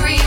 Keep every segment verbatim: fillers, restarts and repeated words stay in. reason.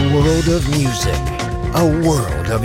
A world of music, a world of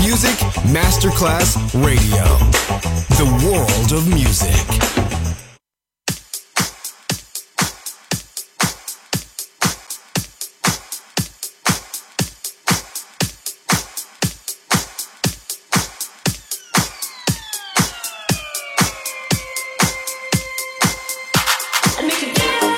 Music Masterclass Radio. The world of music. Make a deal.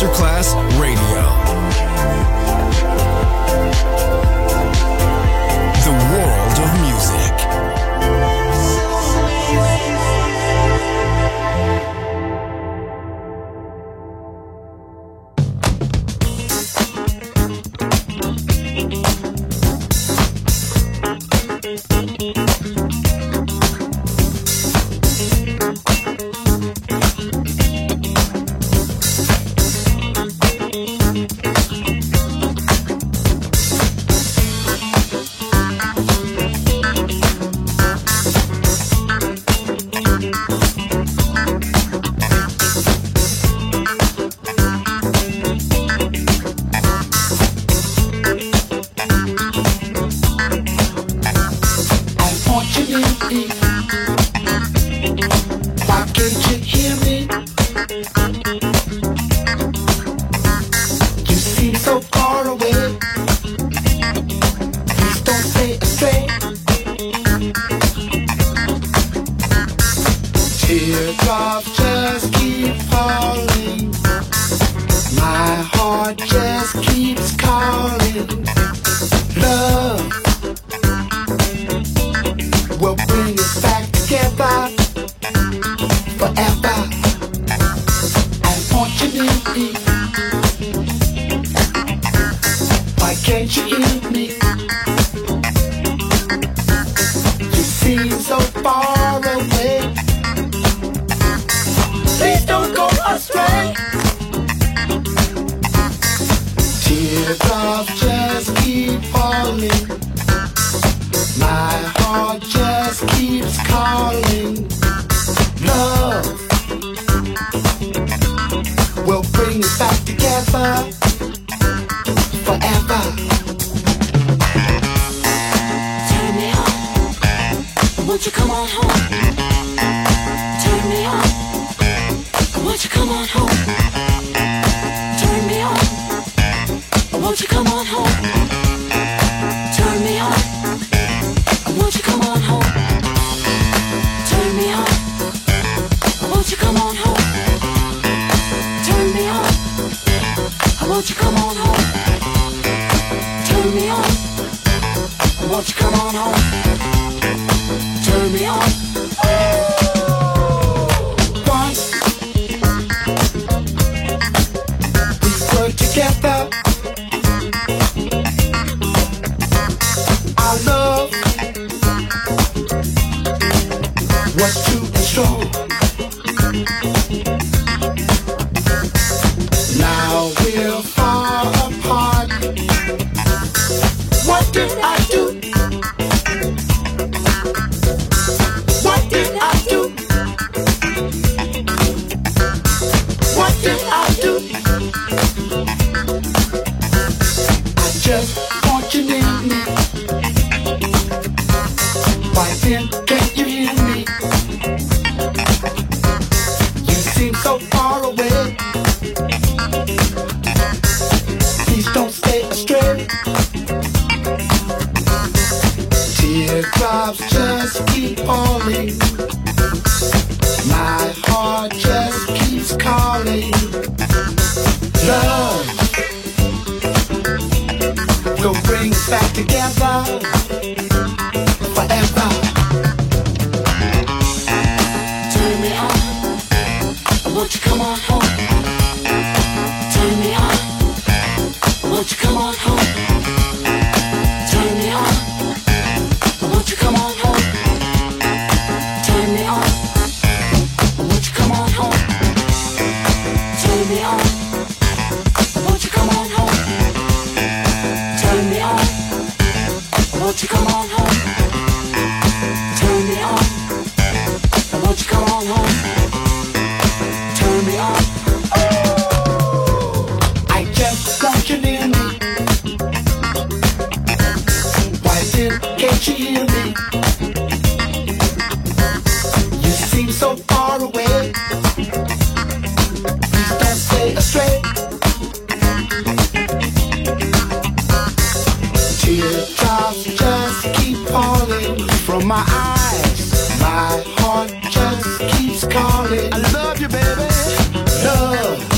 Masterclass Radio. The world of music.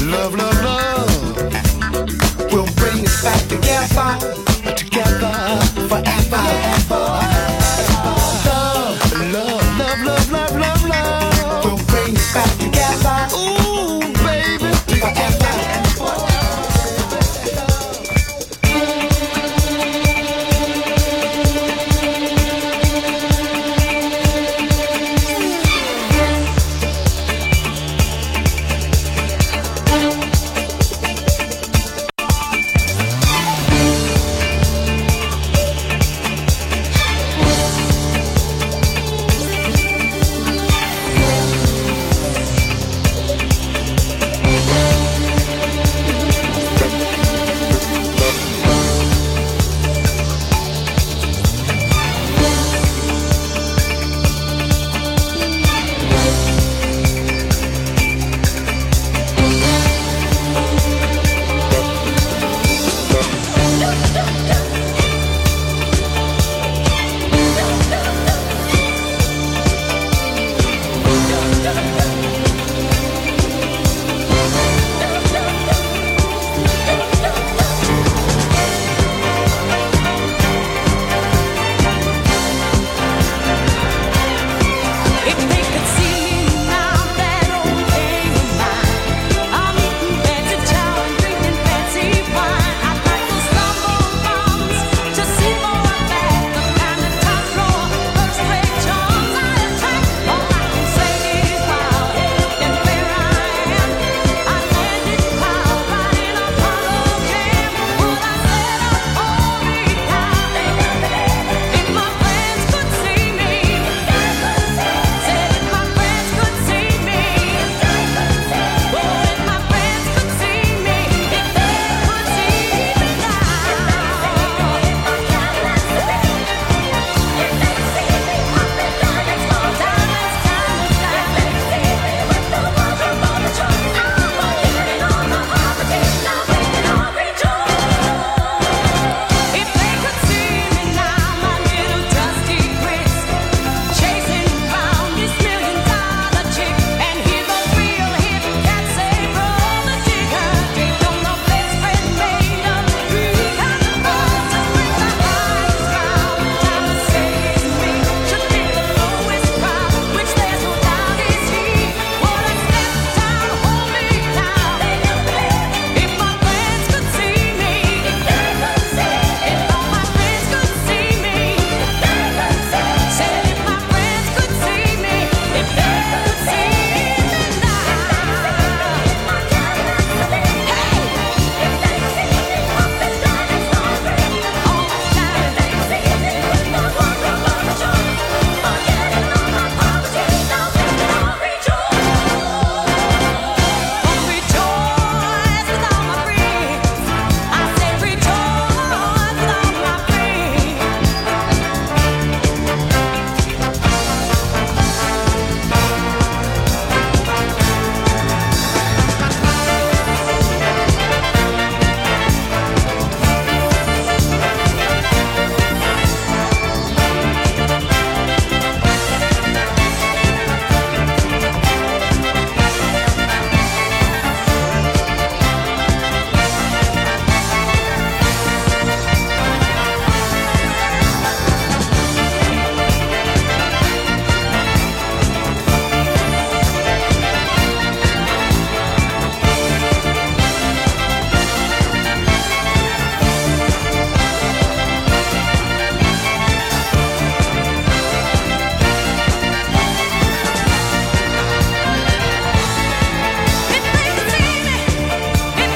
Love, love, love, love. back together, together forever, ever. Love, love, love, love, love, love, love. We'll bring it back together. Ooh, baby, forever,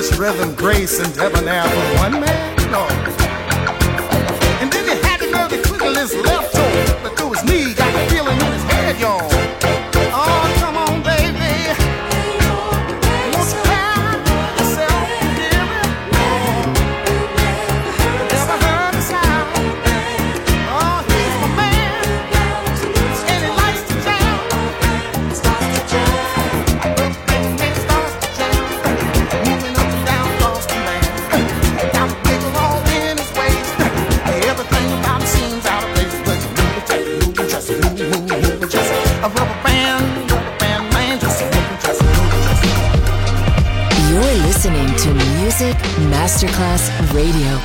much rhythm, grace, and debonair for one man, Lord. And then you had the nerve to twiddle his left toe, but through his knee, got the feeling in his head, y'all. Oh, come on, baby. Music Masterclass Radio.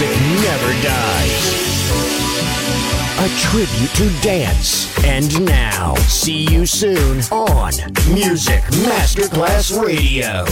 music never dies. A tribute to dance. And now, see you soon on Music Masterclass Radio.